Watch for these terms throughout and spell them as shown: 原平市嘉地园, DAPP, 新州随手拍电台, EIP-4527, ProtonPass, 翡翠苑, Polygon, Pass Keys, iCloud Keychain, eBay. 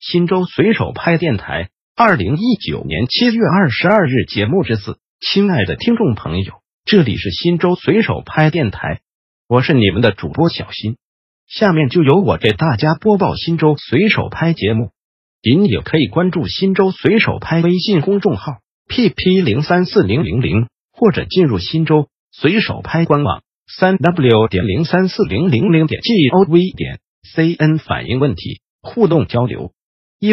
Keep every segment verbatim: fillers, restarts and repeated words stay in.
新州随手拍电台二零一九年七月二十二日节目之四，亲爱的听众朋友，这里是新州随手拍电台，我是你们的主播小新。下面就由我给大家播报新州随手拍节目。您也可以关注新州随手拍微信公众号 P P 零三四零零零， 或者进入新州随手拍官网 三 w 点零三四零零 点 g o v 点 c n 反映问题，互动交流。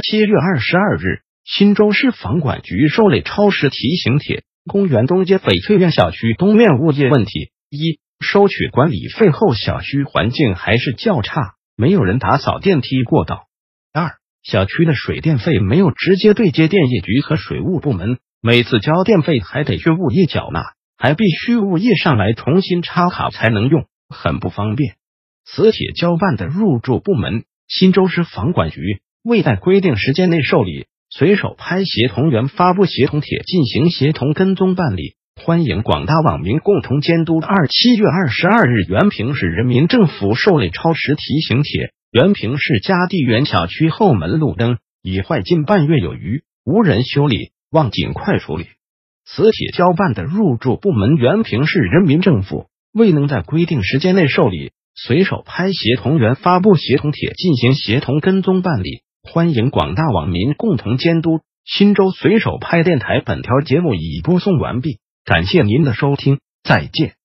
七月二十二日，新州市房管局受理超市提醒帖，公园东街翡翠苑小区东面物业问题。一、收取管理费后，小区环境还是较差，没有人打扫电梯过道。二、小区的水电费没有直接对接电业局和水务部门，每次交电费还得去物业缴纳，还必须物业上来重新插卡才能用，很不方便。此帖交办的入驻部门新州市房管局未在规定时间内受理，随手拍协同员发布协同帖进行协同跟踪办理，欢迎广大网民共同监督。二 七月二十二日，原平市人民政府受理超时提醒帖，原平市嘉地园小区后门路灯已坏近半月有余，无人修理，望尽快处理。此帖交办的入驻部门原平市人民政府未能在规定时间内受理，随手拍协同员发布协同帖进行协同跟踪办理，欢迎广大网民共同监督。新州随手拍电台本条节目已播送完毕，感谢您的收听，再见。